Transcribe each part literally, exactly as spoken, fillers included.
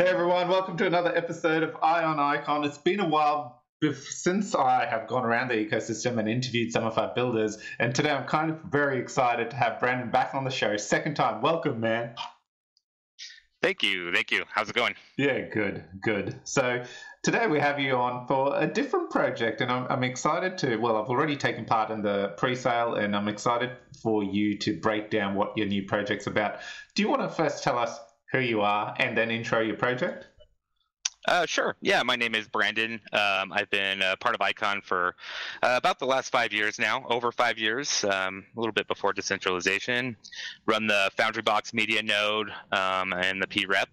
Hey everyone, welcome to another episode of Ion Icon. It's been a while since I have gone around the ecosystem and interviewed some of our builders, and today I'm kind of very excited to have Brandon back on the show. Second time. Welcome, man. Thank you. Thank you. How's it going? Yeah, good. Good. So today we have you on for a different project, and I'm, I'm excited to, well, I've already taken part in the pre-sale, and I'm excited for you to break down what your new project's about. Do you want to first tell us who you are and then intro your project? Uh, sure. Yeah, my name is Brandon. Um, I've been uh, part of Icon for uh, about the last five years now, over five years, um, a little bit before decentralization. Run the Foundry Box Media Node um, and the P-Rep.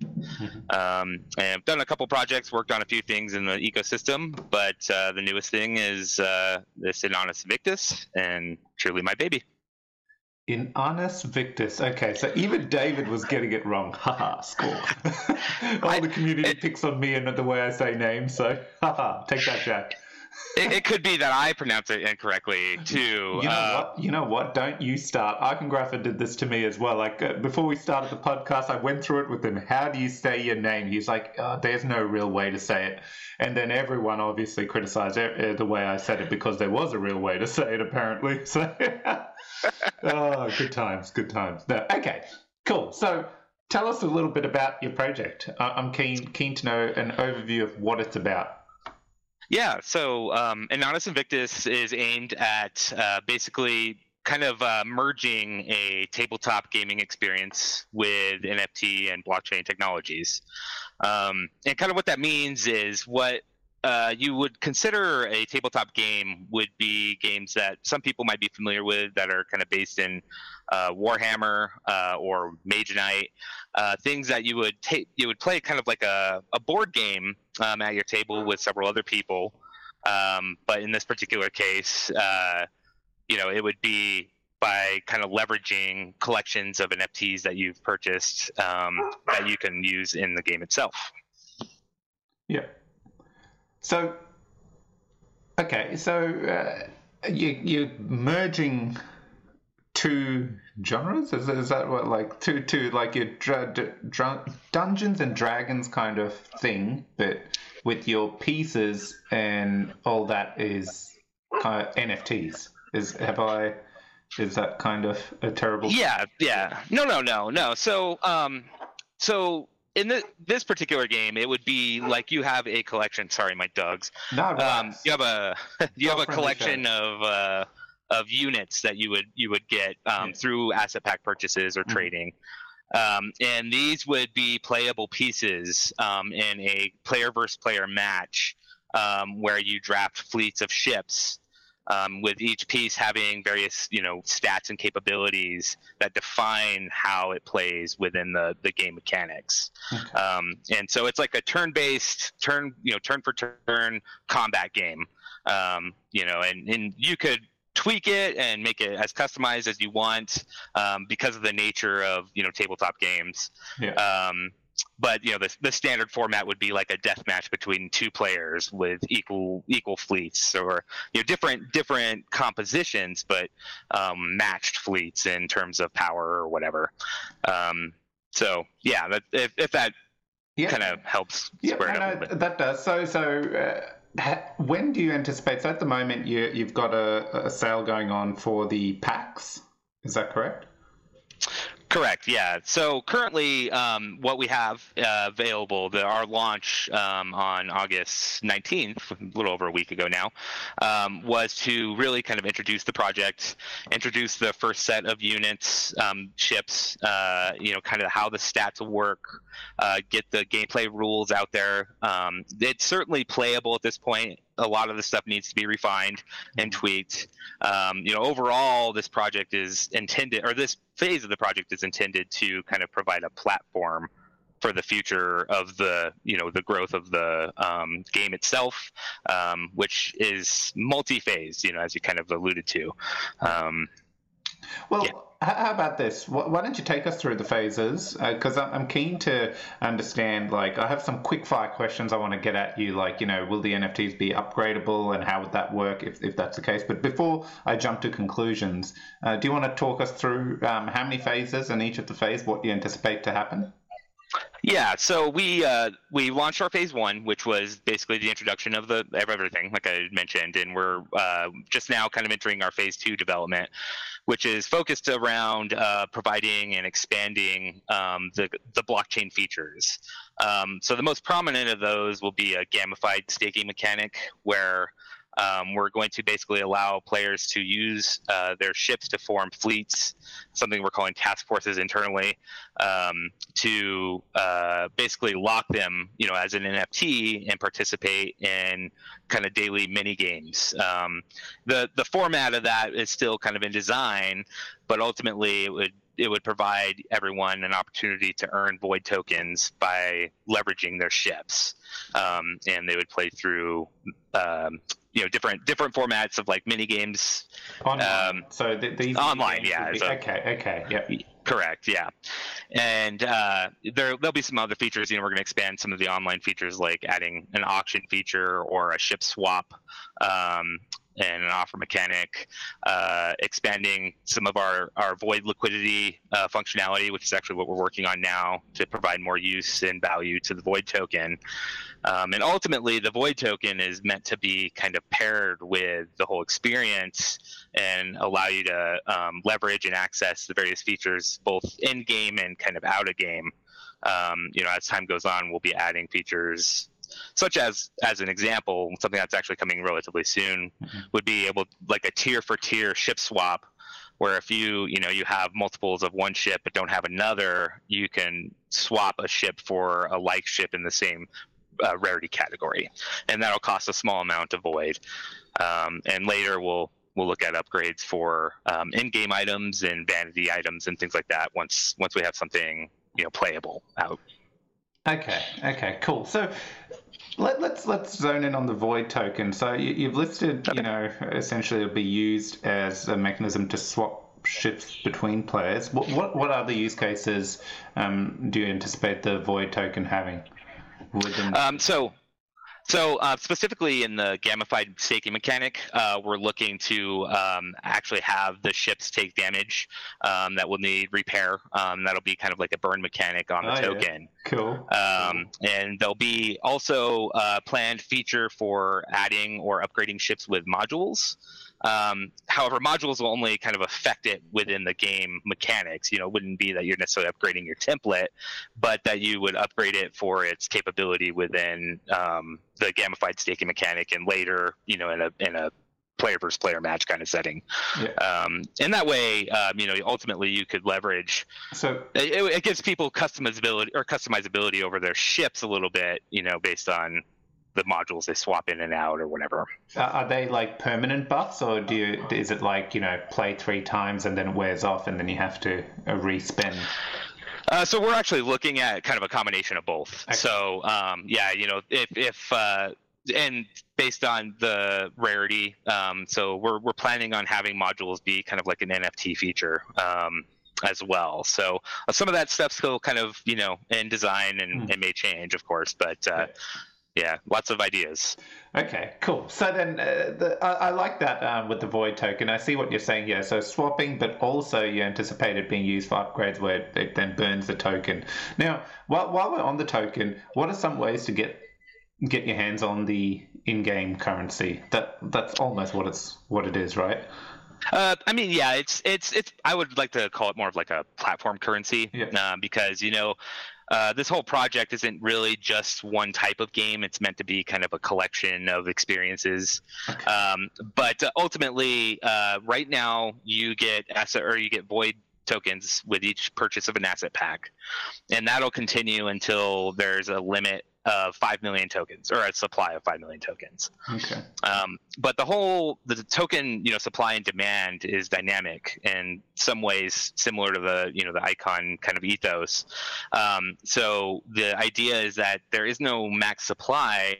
Um, and I've done a couple projects, worked on a few things in the ecosystem, but uh, the newest thing is uh, this Anonymous Invictus, and truly my baby. In Anonymous Invictus. Okay, so even David was getting it wrong. Haha, score. All I, the community it, picks on me and the way I say names, so haha, take that, Jack. it, it could be that I pronounce it incorrectly, too. You know uh, what? You know what? Don't you start. Icongrapher did this to me as well. Like, uh, before we started the podcast, I went through it with him. How do you say your name? He's like, oh, there's no real way to say it. And then everyone obviously criticized the way I said it because there was a real way to say it, apparently. So, oh, good times, good times. No, okay, cool. So tell us a little bit about your project. Uh, I'm keen keen to know an overview of what it's about. Yeah, so um, Anonymous Invictus is aimed at uh, basically kind of uh, merging a tabletop gaming experience with N F T and blockchain technologies. Um, and kind of what that means is what uh, you would consider a tabletop game would be games that some people might be familiar with that are kind of based in uh, Warhammer uh, or Mage Knight, uh, things that you would take, you would play kind of like a, a board game um, at your table with several other people. Um, but in this particular case, uh, you know, it would be by kind of leveraging collections of N F Ts that you've purchased um, that you can use in the game itself. Yeah. So, okay, so uh, you, you're merging two genres? Is, is that what, like, two, two like your dra- dra- Dungeons and Dragons kind of thing, but with your pieces and all that is kind of N F Ts? Is have I is that kind of a terrible yeah yeah no no no no so um so in the, this particular game it would be like you have a collection sorry my dogs no, no, um you have a you have a collection of uh of units that you would you would get um yeah. through asset pack purchases or mm-hmm. trading. Um, and these would be playable pieces um in a player versus player match um where you draft fleets of ships. Um, with each piece having various, you know, stats and capabilities that define how it plays within the, the game mechanics. Okay. Um, and so it's like a turn-based, turn you know, turn-for-turn combat game. Um, you know, and, and you could tweak it and make it as customized as you want um, because of the nature of, you know, tabletop games. Yeah. Um, but, you know, the, the standard format would be like a deathmatch between two players with equal equal fleets or, you know, different different compositions, but um, matched fleets in terms of power or whatever. Um, so, yeah, that, if, if that yeah. kind of helps square yeah, it up no, a little bit. That does. So, so uh, when do you anticipate? So at the moment, you, you've got a, a sale going on for the packs. Is that correct? Correct. Yeah. So currently, um, what we have uh, available, the, our launch um, on August nineteenth, a little over a week ago now, um, was to really kind of introduce the project, introduce the first set of units, um, ships, uh, you know, kind of how the stats work, uh, get the gameplay rules out there. Um, it's certainly playable at this point. A lot of the stuff needs to be refined and tweaked. Um, you know, overall, this project is intended, or this phase of the project is intended to kind of provide a platform for the future of the, you know, the growth of the um, game itself, um, which is multi-phase, you know, as you kind of alluded to. Um, well, yeah. How about this? Why don't you take us through the phases? Because uh, I'm keen to understand, like, I have some quick fire questions I want to get at you, like, you know, will the N F Ts be upgradable and how would that work if, if that's the case? But before I jump to conclusions, uh, do you want to talk us through um, how many phases and each of the phase, what you anticipate to happen? Yeah, so we uh, we launched our phase one, which was basically the introduction of the of everything, like I mentioned, and we're uh, just now kind of entering our phase two development, which is focused around uh, providing and expanding um, the, the blockchain features. Um, so the most prominent of those will be a gamified staking mechanic, where um, we're going to basically allow players to use uh, their ships to form fleets, something we're calling task forces internally, um, to uh, basically lock them, you know, as an N F T and participate in kind of daily mini games. Um, the the format of that is still kind of in design, but ultimately it would it would provide everyone an opportunity to earn void tokens by leveraging their ships, um, and they would play through um, you know different different formats of like mini games. Online. Um, so th- these online, games yeah. Be... So... Okay. Okay. Yep. Correct. Yeah, and uh, there there'll be some other features. You know, we're going to expand some of the online features, like adding an auction feature or a ship swap. Um, and an offer mechanic, uh, expanding some of our, our void liquidity uh, functionality, which is actually what we're working on now to provide more use and value to the void token. Um, and ultimately, the void token is meant to be kind of paired with the whole experience and allow you to um, leverage and access the various features, both in-game and kind of out-of-game. Um, you know, as time goes on, we'll be adding features such as, as an example, something that's actually coming relatively soon mm-hmm. would be able, like a tier for tier ship swap, where if you, you know, you have multiples of one ship but don't have another, you can swap a ship for a like ship in the same uh, rarity category. And that'll cost a small amount of void. Um, and later we'll, we'll look at upgrades for um, in-game items and vanity items and things like that once, once we have something, you know, playable out. Okay. Okay. Cool. So let, let's let's zone in on the void token. So you, you've listed, okay. you know, essentially it'll be used as a mechanism to swap ships between players. What what, what other use cases um, do you anticipate the void token having? Within the- um, so. So uh, specifically in the gamified staking mechanic, uh, we're looking to um, actually have the ships take damage um, that will need repair. Um, that'll be kind of like a burn mechanic on the oh, token. Yeah. Cool. Um, and there'll be also a planned feature for adding or upgrading ships with modules. Um, however, modules will only kind of affect it within the game mechanics. You know, it wouldn't be that you're necessarily upgrading your template, but that you would upgrade it for its capability within um, the gamified staking mechanic, and later, you know, in a in a player versus player match kind of setting. Yeah. Um, and that way, um, you know, ultimately you could leverage. So it, it gives people customizability or customizability over their ships a little bit, you know, based on the modules they swap in and out or whatever. Uh, are they like permanent buffs, or do you, is it like, you know, play three times and then it wears off and then you have to uh, re-spend? Uh, so we're actually looking at kind of a combination of both. Okay. So um, yeah, you know, if, if uh, and based on the rarity, um, so we're we're planning on having modules be kind of like an N F T feature. Um, as well. So uh, some of that stuff's still kind of, you know, in design and, mm. and may change, of course, but uh, okay. Yeah, lots of ideas. Okay, cool. So then uh, the, I, I like that um, with the void token. I see what you're saying. Yeah, so swapping, but also you anticipate it being used for upgrades where it then burns the token. Now, while, while we're on the token, what are some ways to get get your hands on the in-game currency? That that's almost what it's what it is, right? Uh, I mean, yeah, it's it's it's. I would like to call it more of like a platform currency, yeah. uh, because you know. Uh, this whole project isn't really just one type of game. It's meant to be kind of a collection of experiences. Okay. Um, but ultimately, uh, right now, you get asset or you get void tokens with each purchase of an asset pack, and that'll continue until there's a limit of five million tokens, or a supply of five million tokens. Okay. Um, but the whole, the token, you know, supply and demand is dynamic in some ways similar to the, you know, the icon kind of ethos. Um, so the idea is that there is no max supply,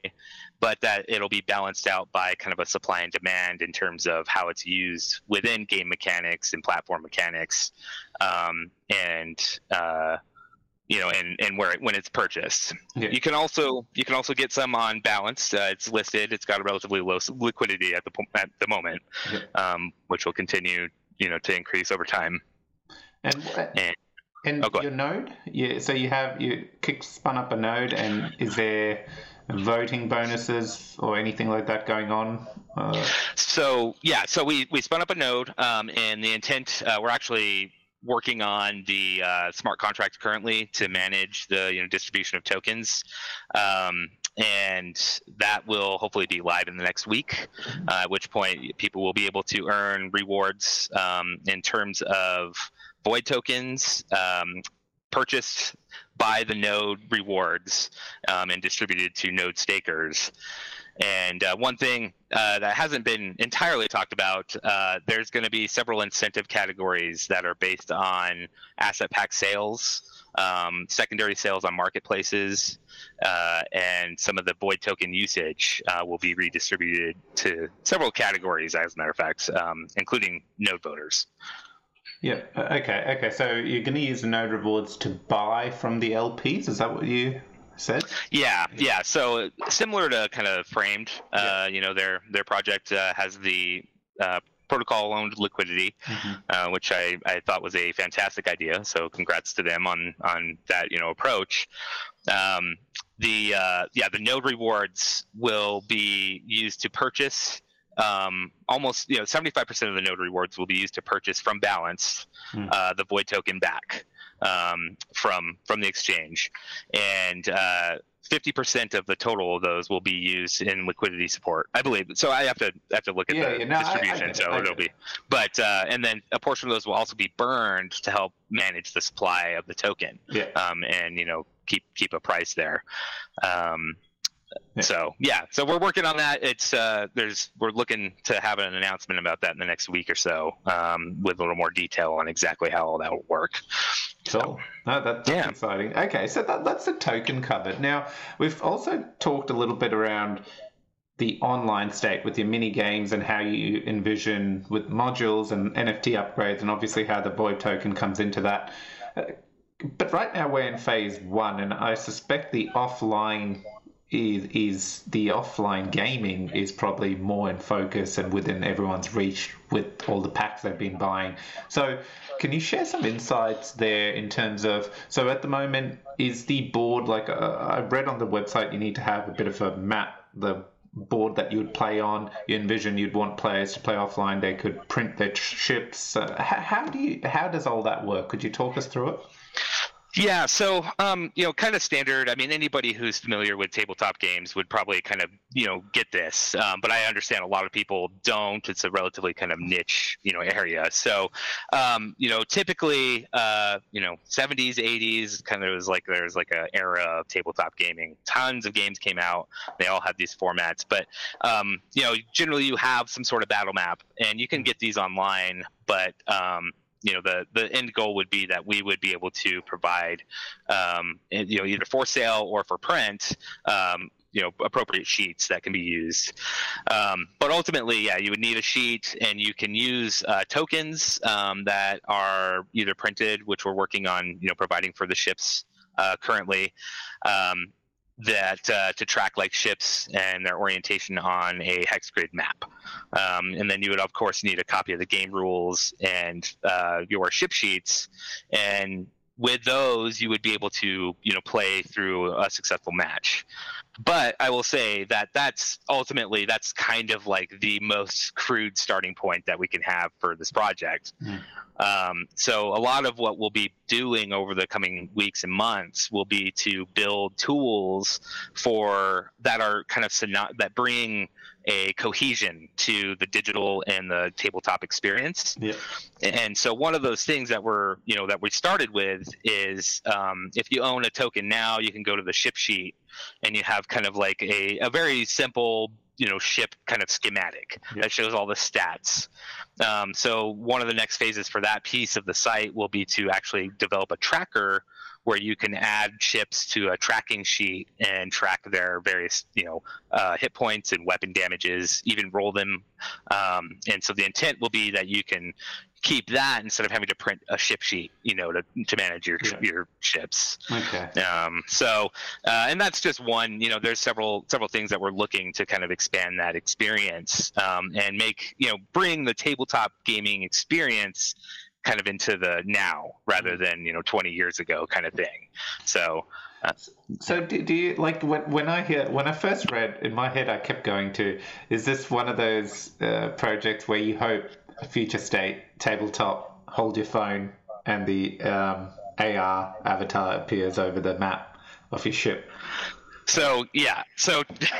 but that it'll be balanced out by kind of a supply and demand in terms of how it's used within game mechanics and platform mechanics. Um, and, uh, you know, and, and where it, when it's purchased, yeah. you can also you can also get some on balance. Uh, it's listed. It's got a relatively low liquidity at the at the moment, yeah. um, which will continue, you know, to increase over time. And, and And oh, your node? Yeah, so you have, you kick spun up a node, and is there voting bonuses or anything like that going on? Uh... So, yeah, so we, we spun up a node, um, and the intent, uh, we're actually working on the uh, smart contract currently to manage the you know distribution of tokens. Um, and that will hopefully be live in the next week, uh, at which point people will be able to earn rewards um, in terms of void tokens um, purchased by the node rewards um, and distributed to node stakers. And uh, one thing uh, that hasn't been entirely talked about, uh, there's going to be several incentive categories that are based on asset pack sales, um, secondary sales on marketplaces, uh, and some of the void token usage uh, will be redistributed to several categories, as a matter of fact, um, including node voters. Yeah. Okay. Okay. So you're going to use the node rewards to buy from the L Ps. Is that what you said? Yeah. Yeah. So similar to kind of Framed, uh, yeah. you know, their their project uh, has the uh, protocol-owned liquidity, mm-hmm. uh, which I, I thought was a fantastic idea. So congrats to them on on that you know approach. Um, the uh, yeah the node rewards will be used to purchase. Um, almost, you know, seventy-five percent of the node rewards will be used to purchase from Balance mm. uh, the void token back um, from from the exchange, and uh, fifty percent of the total of those will be used in liquidity support, I believe. So I have to have to look at yeah, the yeah, no, distribution. I, I, so I, I, it'll be, but uh, and then a portion of those will also be burned to help manage the supply of the token, yeah. um, and you know keep keep a price there. Um, Yeah. So yeah, so we're working on that. It's uh, there's we're looking to have an announcement about that in the next week or so, um, with a little more detail on exactly how all that will work. Cool. So, no, that's yeah. exciting. Okay, so that, that's the token covered. Now we've also talked a little bit around the online state with your mini games and how you envision with modules and N F T upgrades, and obviously how the void token comes into that. Uh, but right now we're in phase one, and I suspect the offline. Is, is the offline gaming is probably more in focus and within everyone's reach with all the packs they've been buying. So can you share some insights there in terms of, so at the moment, is the board, like uh, I read on the website, you need to have a bit of a map, the board that you would play on, you envision you'd want players to play offline, they could print their ships. Uh, how, how do you, how does all that work? Could you talk us through it? Yeah, so, um, you know, kind of standard. I mean, anybody who's familiar with tabletop games would probably kind of, you know, get this. Um, but I understand a lot of people don't. It's a relatively kind of niche, you know, area. So, um, you know, typically, uh, you know, seventies, eighties, kind of was like there's like an era of tabletop gaming. Tons of games came out. They all had these formats. But, um, you know, generally you have some sort of battle map, and you can get these online, but... Um, You know, the, the end goal would be that we would be able to provide, um, you know, either for sale or for print, um, you know, appropriate sheets that can be used. Um, but ultimately, yeah, you would need a sheet, and you can use uh, tokens um, that are either printed, which we're working on, you know, providing for the ships uh, currently, um, that uh, to track like ships and their orientation on a hex grid map. Um, and then you would, of course, need a copy of the game rules and uh, your ship sheets. And with those, you would be able to, you know, play through a successful match. But I will say that that's ultimately, that's kind of like the most crude starting point that we can have for this project. Mm. Um, so a lot of what we'll be doing over the coming weeks and months will be to build tools for that are kind of that bring a cohesion to the digital and the tabletop experience. Yeah. And so one of those things that we're, you know, that we started with is um, if you own a token now, you can go to the ship sheet and you have kind of like a, a very simple, you know, ship kind of schematic yeah. that shows all the stats. Um, so one of the next phases for that piece of the site will be to actually develop a tracker where you can add ships to a tracking sheet and track their various, you know, uh, hit points and weapon damages, even roll them. Um, and so the intent will be that you can keep that instead of having to print a ship sheet, you know, to, to manage your yeah. your ships. Okay. Um, so, uh, and that's just one. You know, there's several several things that we're looking to kind of expand that experience um, and make, you know, bring the tabletop gaming experience kind of into the now rather than, you know, twenty years ago kind of thing. So uh, so do, do you like when, when I hear when I first read, in my head I kept going to, is this one of those uh, projects where you hope a future state tabletop, hold your phone and the um, A R avatar appears over the map of your ship? So yeah, so it's,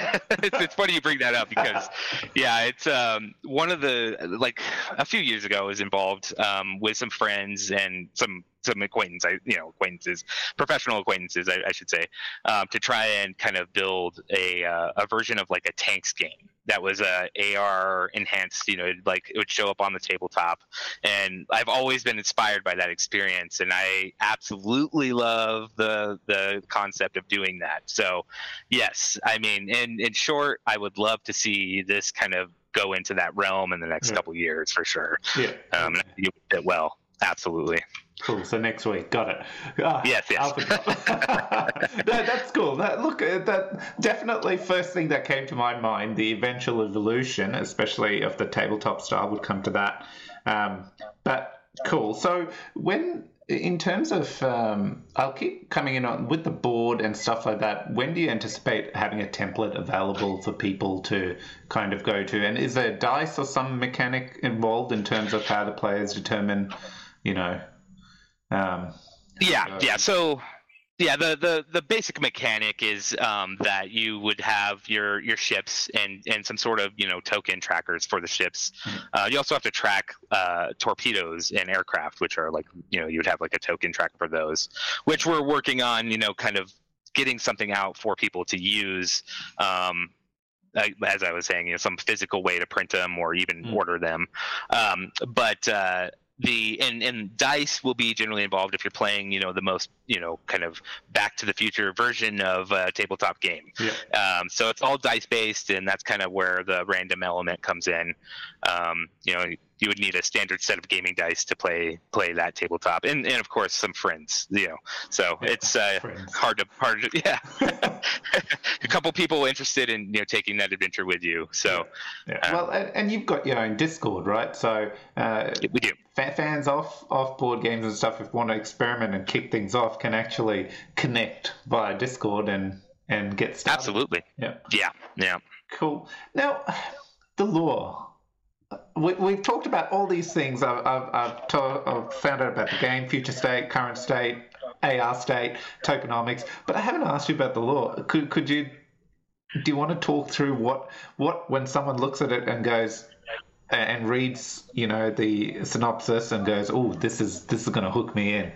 it's funny you bring that up because yeah, it's um, one of the, like a few years ago I was involved um, with some friends and some some acquaintance, I, you know, acquaintances, professional acquaintances, I, I should say, uh, to try and kind of build a uh, a version of like a tanks game that was a A R enhanced, you know, like it would show up on the tabletop. And I've always been inspired by that experience, and I absolutely love the the concept of doing that. So, yes, I mean, in in short, I would love to see this kind of go into that realm in the next yeah. couple of years for sure. Yeah, um, and you did well, absolutely. Cool. So next week, got it. Oh, yes, yes. No, that's cool. That, look, that definitely first thing that came to my mind, the eventual evolution, especially of the tabletop style, would come to that. Um, but cool. So when, in terms of, um, I'll keep coming in on with the board and stuff like that. When do you anticipate having a template available for people to kind of go to? And is there dice or some mechanic involved in terms of how the players determine, you know? Um, yeah, uh, yeah. So, yeah, the, the, the basic mechanic is um, that you would have your, your ships and, and some sort of, you know, token trackers for the ships. Uh, you also have to track uh, torpedoes and aircraft, which are like, you know, you would have like a token track for those, which we're working on, you know, kind of getting something out for people to use. Um, as I was saying, you know, some physical way to print them or even mm. order them. Um, but, uh, The and, and dice will be generally involved if you're playing, you know, the most, you know, kind of Back to the Future version of a tabletop game. Yeah. Um, so it's all dice based, and that's kind of where the random element comes in. Um, you know, you would need a standard set of gaming dice to play play that tabletop, and, and of course some friends. You know, so yeah, it's uh, hard to hard to, yeah, a couple people interested in, you know, taking that adventure with you. So yeah. Yeah. Um, well, and, and you've got your own Discord, right? So uh, we do. Fans off, off board games and stuff, if you want to experiment and kick things off, can actually connect via Discord and, and get started. Absolutely. Yeah. Yeah. Yeah. Cool. Now, the lore. We, we've talked about all these things. I've, I've, I've, ta- I've found out about the game, future state, current state, A R state, tokenomics, but I haven't asked you about the lore. Could, could you, do you want to talk through what, what, when someone looks at it and goes, and reads, you know, the synopsis and goes, oh, this is this is going to hook me in?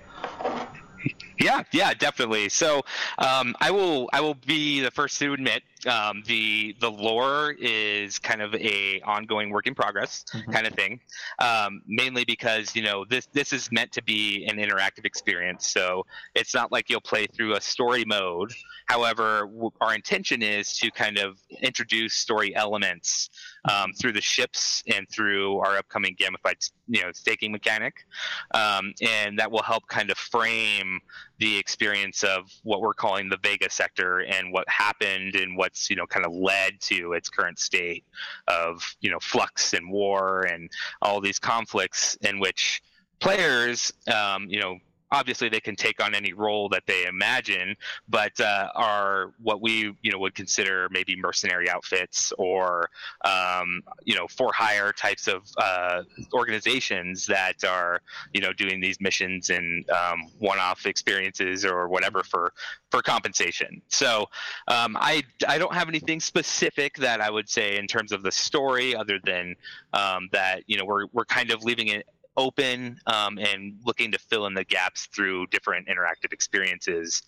Yeah, yeah, definitely. So um, I will I will be the first to admit um, the the lore is kind of a ongoing work in progress mm-hmm. kind of thing, um, mainly because, you know, this this is meant to be an interactive experience. So it's not like you'll play through a story mode. However, w- our intention is to kind of introduce story elements um, through the ships and through our upcoming gamified, you know, staking mechanic, um, and that will help kind of frame the experience of what we're calling the Vega sector and what happened and what's, you know, kind of led to its current state of, you know, flux and war and all these conflicts in which players, um, you know, obviously they can take on any role that they imagine, but uh, are what we, you know, would consider maybe mercenary outfits or, um, you know, for hire types of uh, organizations that are, you know, doing these missions and um, one-off experiences or whatever for, for compensation. So um, I, I don't have anything specific that I would say in terms of the story other than um, that, you know, we're we're kind of leaving it open um, and looking to fill in the gaps through different interactive experiences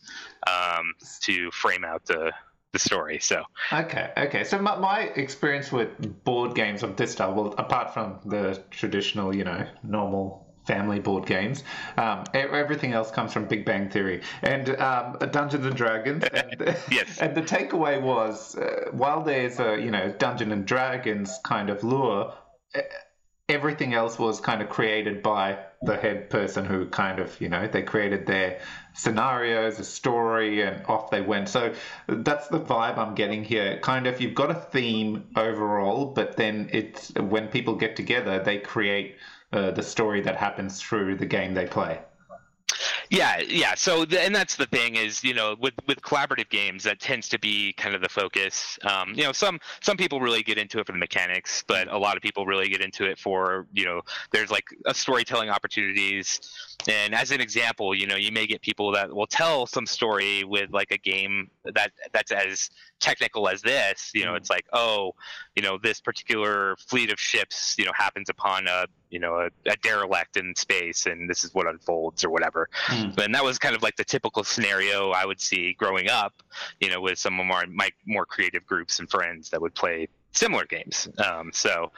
um, to frame out the, the story. So okay, okay. So my, my experience with board games of this style, well, apart from the traditional, you know, normal family board games, um, everything else comes from Big Bang Theory and um, Dungeons and Dragons. And, yes. And the takeaway was, uh, while there's a, you know, Dungeons and Dragons kind of lure, it, everything else was kind of created by the head person who kind of, you know, they created their scenarios, a story, and off they went. So that's the vibe I'm getting here. Kind of, you've got a theme overall, but then it's when people get together, they create uh, the story that happens through the game they play. Yeah, yeah. So, the, and that's the thing is, you know, with, with collaborative games, that tends to be kind of the focus. Um, you know, some some people really get into it for the mechanics, but a lot of people really get into it for, you know, there's like a storytelling opportunities. And as an example, you know, you may get people that will tell some story with like a game that that's as technical as this. You know, it's like, oh, you know, this particular fleet of ships, you know, happens upon a, you know, a, a derelict in space, and this is what unfolds or whatever. Mm. But and that was kind of like the typical scenario I would see growing up, you know, with some of my, my more creative groups and friends that would play similar games. Um, so,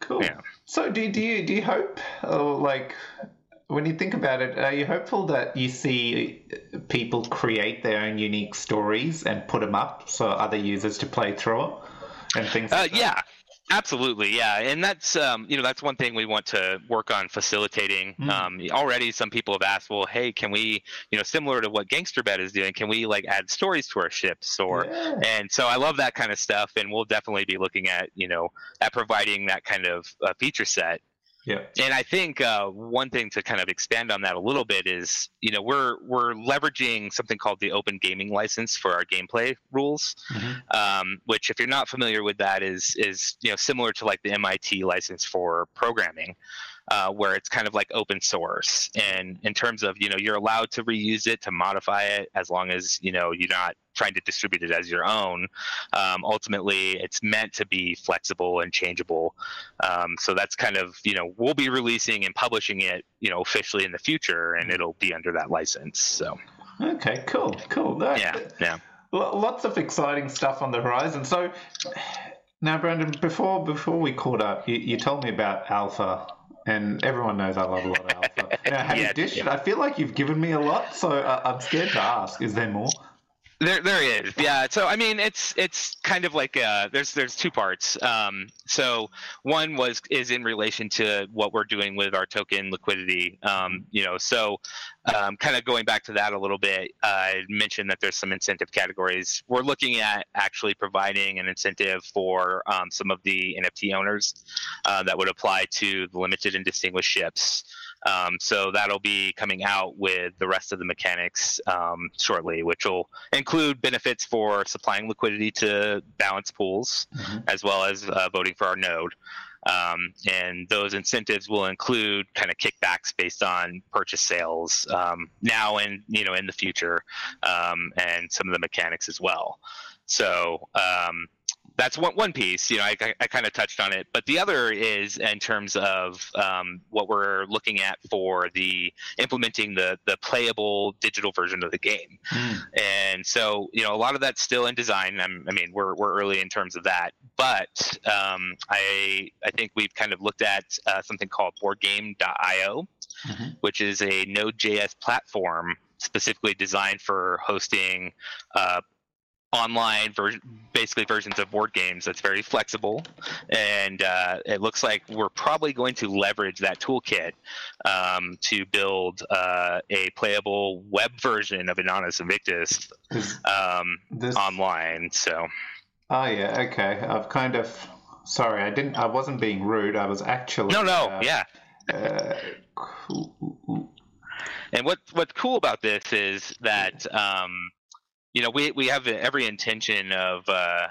cool. Yeah. So do do you do you hope, oh, like, when you think about it, are you hopeful that you see people create their own unique stories and put them up for other users to play through and things like uh, that? Yeah. Absolutely, yeah, and that's um, you know, that's one thing we want to work on facilitating. Mm. Um, already, some people have asked, well, hey, can we, you know, similar to what GangsterBet is doing, can we like add stories to our ships? Or yeah. And so I love that kind of stuff, and we'll definitely be looking at, you know, at providing that kind of uh, feature set. Yeah, and I think uh, one thing to kind of expand on that a little bit is, you know, we're we're leveraging something called the Open Gaming License for our gameplay rules, mm-hmm. um, which, if you're not familiar with that, is is you know, similar to like the M I T license for programming, uh, where it's kind of like open source, and in terms of, you know, you're allowed to reuse it, to modify it, as long as, you know, you're not trying to distribute it as your own. Um, ultimately, it's meant to be flexible and changeable. Um, so that's kind of, you know, we'll be releasing and publishing it, you know, officially in the future, and it'll be under that license. So. Okay, cool, cool. That, yeah, yeah. Lots of exciting stuff on the horizon. So now, Brandon, before before we caught up, you, you told me about Alpha. And everyone knows I love a lot of Alpha. Now, have yeah, you dished? Yeah. I feel like you've given me a lot, so I'm scared to ask. Is there more? There, there is. Yeah. So, I mean, it's it's kind of like uh, there's there's two parts. Um, so one was is in relation to what we're doing with our token liquidity. Um, you know, so um, kind of going back to that a little bit, uh, I mentioned that there's some incentive categories. We're looking at actually providing an incentive for um, some of the N F T owners uh, that would apply to the limited and distinguished ships. Um, so that'll be coming out with the rest of the mechanics um, shortly, which will include benefits for supplying liquidity to balance pools, mm-hmm. as well as uh, voting for our node. Um, and those incentives will include kind of kickbacks based on purchase sales um, now and, you know, in the future, um, and some of the mechanics as well. So um, that's one one piece, you know, I, I, I kind of touched on it. But the other is in terms of um, what we're looking at for the implementing the the playable digital version of the game. Mm. And so, you know, a lot of that's still in design. I'm, I mean, we're we're early in terms of that. But um, I I think we've kind of looked at uh, something called board game dot i o, mm-hmm. which is a Node.js platform specifically designed for hosting uh online ver- basically versions of board games that's very flexible, and uh, it looks like we're probably going to leverage that toolkit um, to build uh, a playable web version of Anonymous Invictus um, this... online. So, oh yeah, okay. I've kind of sorry, I didn't. I wasn't being rude. I was actually no, no, uh, yeah. uh, cool. And what what's cool about this is that. Um, You know, we we have every intention of uh,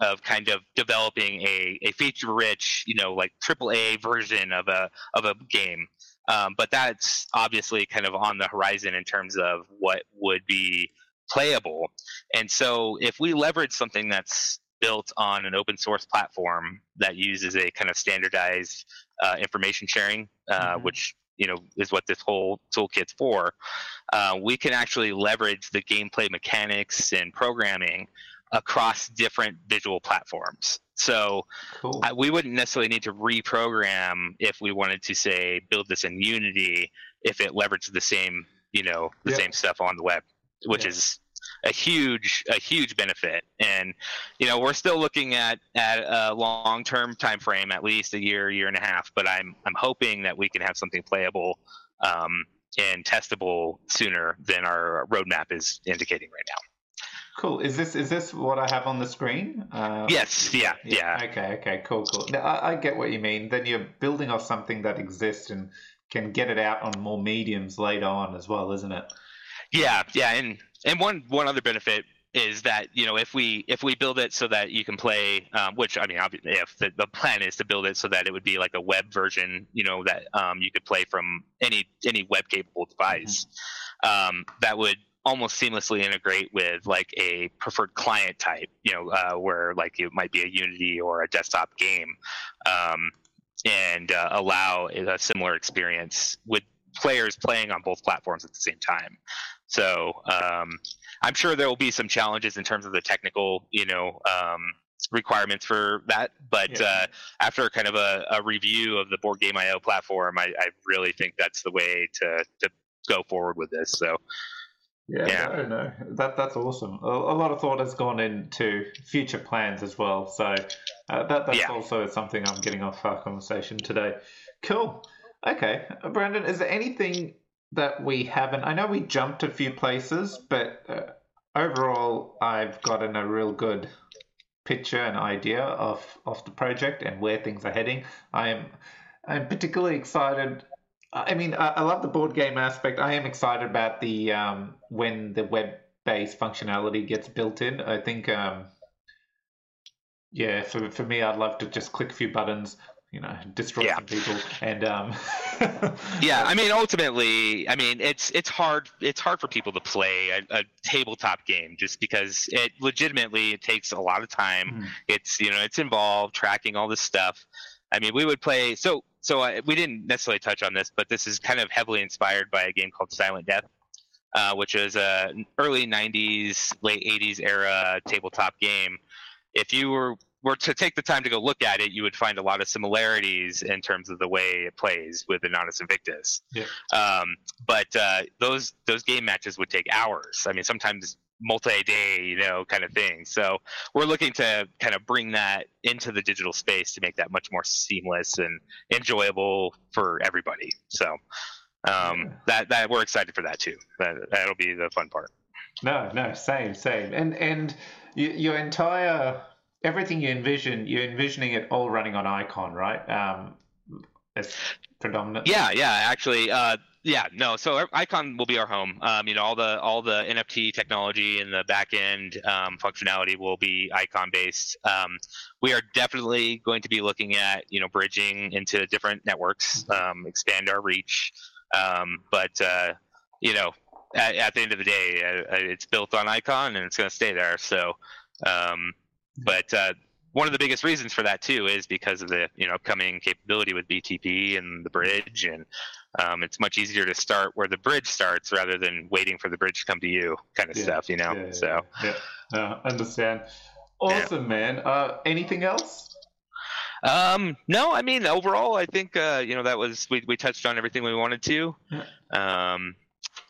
of kind of developing a, a feature-rich, you know, like triple A version of a of a game, um, but that's obviously kind of on the horizon in terms of what would be playable. And so, if we leverage something that's built on an open-source platform that uses a kind of standardized uh, information sharing, uh, mm-hmm. which you know, is what this whole toolkit's for, uh, we can actually leverage the gameplay mechanics and programming across different visual platforms. So cool. I, we wouldn't necessarily need to reprogram if we wanted to, say, build this in Unity if it leveraged the same, you know, the yeah. same stuff on the web, which yeah. is a huge, a huge benefit. And, you know, we're still looking at, at a long-term time frame, at least a year, year and a half, but I'm, I'm hoping that we can have something playable um, and testable sooner than our roadmap is indicating right now. Cool. Is this is this what I have on the screen? Uh, yes. Yeah, yeah. Yeah. Okay. Okay. Cool. Cool. Now, I, I get what you mean. Then you're building off something that exists and can get it out on more mediums later on as well, isn't it? Yeah. Yeah. And and one one other benefit is that, you know, if we if we build it so that you can play, um, which I mean, if the, the plan is to build it so that it would be like a web version, you know, that um, you could play from any any web capable device, mm-hmm. um, that would almost seamlessly integrate with like a preferred client type, you know, uh, where like it might be a Unity or a desktop game, um, and uh, allow a similar experience with players playing on both platforms at the same time. So um, I'm sure there will be some challenges in terms of the technical, you know, um, requirements for that. But yeah. uh, after kind of a, a review of the BoardGame dot I O platform, I, I really think that's the way to, to go forward with this. So. Yeah, yeah. No, no, that that's awesome. A, a lot of thought has gone into future plans as well, so uh, that that's yeah. also something I'm getting off our conversation today. Cool. Okay, Brandon, is there anything that we haven't? I know we jumped a few places, but uh, overall, I've gotten a real good picture and idea of of the project and where things are heading. I'm I'm particularly excited. I mean, I love the board game aspect. I am excited about the um, when the web-based functionality gets built in. I think, um, yeah, for for me, I'd love to just click a few buttons, you know, destroy yeah. some people, and um... yeah. I mean, ultimately, I mean, it's it's hard it's hard for people to play a, a tabletop game just because it legitimately it takes a lot of time. Mm. It's you know it's involved tracking all this stuff. I mean, we would play so. So uh, we didn't necessarily touch on this, but this is kind of heavily inspired by a game called Silent Death, uh, which is an early nineties, late eighties era tabletop game. If you were, were to take the time to go look at it, you would find a lot of similarities in terms of the way it plays with Anonymous Invictus. Yeah. Um, but uh, those those game matches would take hours. I mean, sometimes multi-day, you know, kind of thing. So we're looking to kind of bring that into the digital space to make that much more seamless and enjoyable for everybody. So um, that that we're excited for that too. That that'll be the fun part. No, no, same, same. And and your entire everything you envision, you're envisioning it all running on Icon, right? Um, it's predominant. Yeah, yeah. Actually, uh, Yeah, no. So our Icon will be our home. Um, you know, all the all the N F T technology and the back end um, functionality will be Icon based. Um, we are definitely going to be looking at you know bridging into different networks, um, expand our reach. Um, but uh, you know, at, at the end of the day, uh, it's built on Icon and it's going to stay there. So, um, but. Uh, One of the biggest reasons for that too is because of the you know upcoming capability with B T P and the bridge, and um, it's much easier to start where the bridge starts rather than waiting for the bridge to come to you, kind of yeah, stuff, you know. Yeah, so, yeah, no, understand. Awesome, yeah. man. Uh, anything else? Um, no, I mean overall, I think uh, you know that was we we touched on everything we wanted to. Yeah. Um,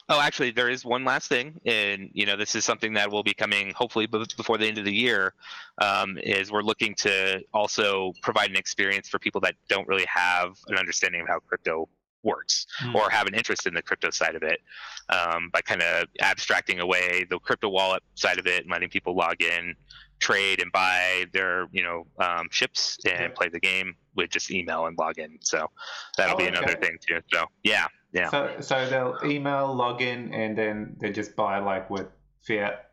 Oh, actually, there is one last thing, and you know, this is something that will be coming hopefully before the end of the year. Um, is we're looking to also provide an experience for people that don't really have an understanding of how crypto works mm. or have an interest in the crypto side of it, um, by kind of abstracting away the crypto wallet side of it and letting people log in, trade, and buy their you know um, ships and yeah. play the game with just email and login. So that'll oh, be another okay. thing too. So yeah. Yeah. So, so they'll email, log in, and then they just buy like with fiat.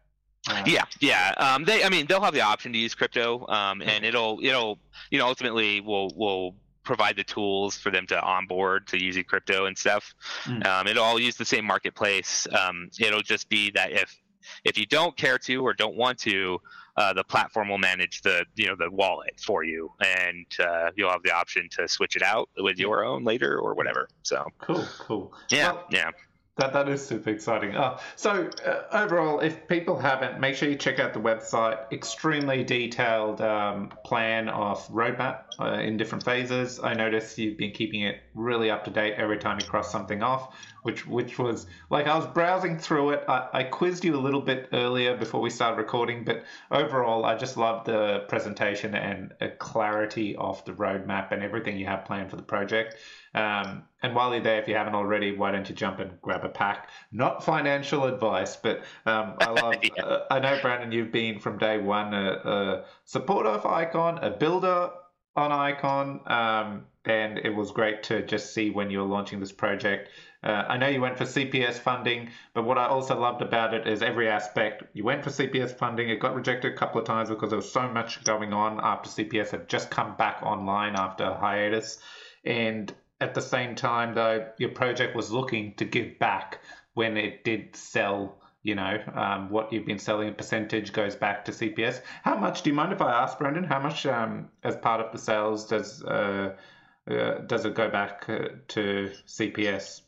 Uh, yeah, yeah. Um, they, I mean, they'll have the option to use crypto, um, and it'll, it'll, you know, ultimately we'll, we'll provide the tools for them to onboard to using crypto and stuff. Mm. Um, it'll all use the same marketplace. Um, it'll just be that if, if you don't care to or don't want to, uh, the platform will manage the, you know, the wallet for you, and uh, you'll have the option to switch it out with your own later or whatever. So cool, cool. Yeah, well, yeah. That that is super exciting. Uh, so uh, overall, if people haven't, make sure you check out the website. Extremely detailed um, plan of roadmap uh, in different phases. I noticed you've been keeping it really up to date every time you cross something off, which which was like I was browsing through it. I, I quizzed you a little bit earlier before we started recording, but overall, I just love the presentation and a clarity of the roadmap and everything you have planned for the project. Um, and while you're there, if you haven't already, why don't you jump and grab a pack? Not financial advice, but um, I love. yeah. uh, I know, Brandon, you've been from day one a, a supporter of Icon, a builder on Icon, um, and it was great to just see when you were launching this project. Uh, I know you went for C P S funding, but what I also loved about it is every aspect. You went for C P S funding, it got rejected a couple of times because there was so much going on after C P S had just come back online after a hiatus. And at the same time, though, your project was looking to give back when it did sell, you know, um, what you've been selling, a percentage goes back to C P S. How much, do you mind if I ask, Brandon, how much um, as part of the sales does, uh, uh, does it go back uh, to C P S?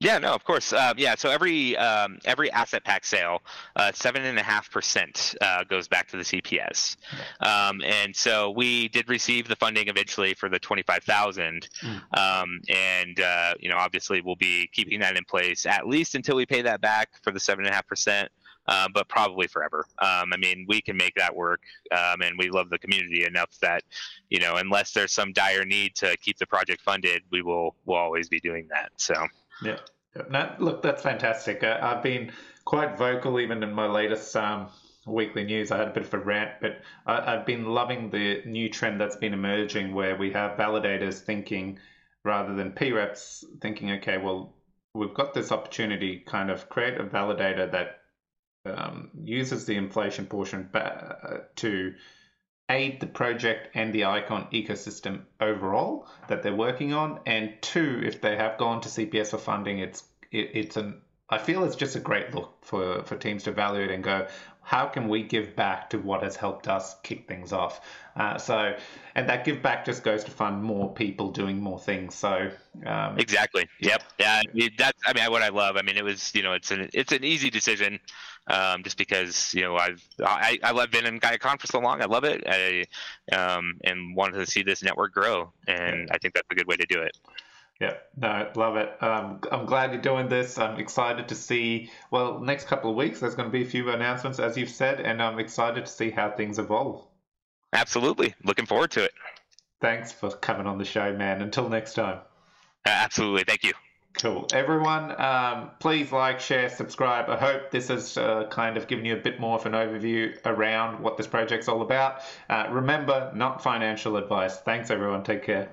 Yeah, no, of course. Uh, yeah, so every um, every asset pack sale, uh, seven and a half percent goes back to the C P S, um, and so we did receive the funding eventually for the twenty-five thousand, um, and uh, you know, obviously we'll be keeping that in place at least until we pay that back for the seven and a half percent. Uh, but probably forever. Um, I mean, we can make that work, um, and we love the community enough that, you know, unless there's some dire need to keep the project funded, we will we'll always be doing that. So yeah, no, look, that's fantastic. I, I've been quite vocal even in my latest um, weekly news. I had a bit of a rant, but I, I've been loving the new trend that's been emerging where we have validators thinking rather than P-Reps thinking, okay, well, we've got this opportunity, kind of create a validator that Um, uses the inflation portion to aid the project and the Icon ecosystem overall that they're working on. And two, if they have gone to C P S for funding, it's it, it's an I feel it's just a great look for for teams to evaluate and go, how can we give back to what has helped us kick things off? Uh, so, and that give back just goes to fund more people doing more things. So, um, exactly. Yep. Yeah. I mean, that's, I mean, what I love. I mean, it was, you know, it's an, it's an easy decision, um, just because, you know, I've, I, I love been in GaiaCon for so long. I love it. I, um, and wanted to see this network grow. And I think that's a good way to do it. Yeah, no, love it. Um, I'm glad you're doing this. I'm excited to see, well, next couple of weeks, there's going to be a few announcements, as you've said, and I'm excited to see how things evolve. Absolutely. Looking forward to it. Thanks for coming on the show, man. Until next time. Uh, absolutely. Thank you. Cool. Everyone, um, please like, share, subscribe. I hope this has uh, kind of given you a bit more of an overview around what this project's all about. Uh, remember, not financial advice. Thanks, everyone. Take care.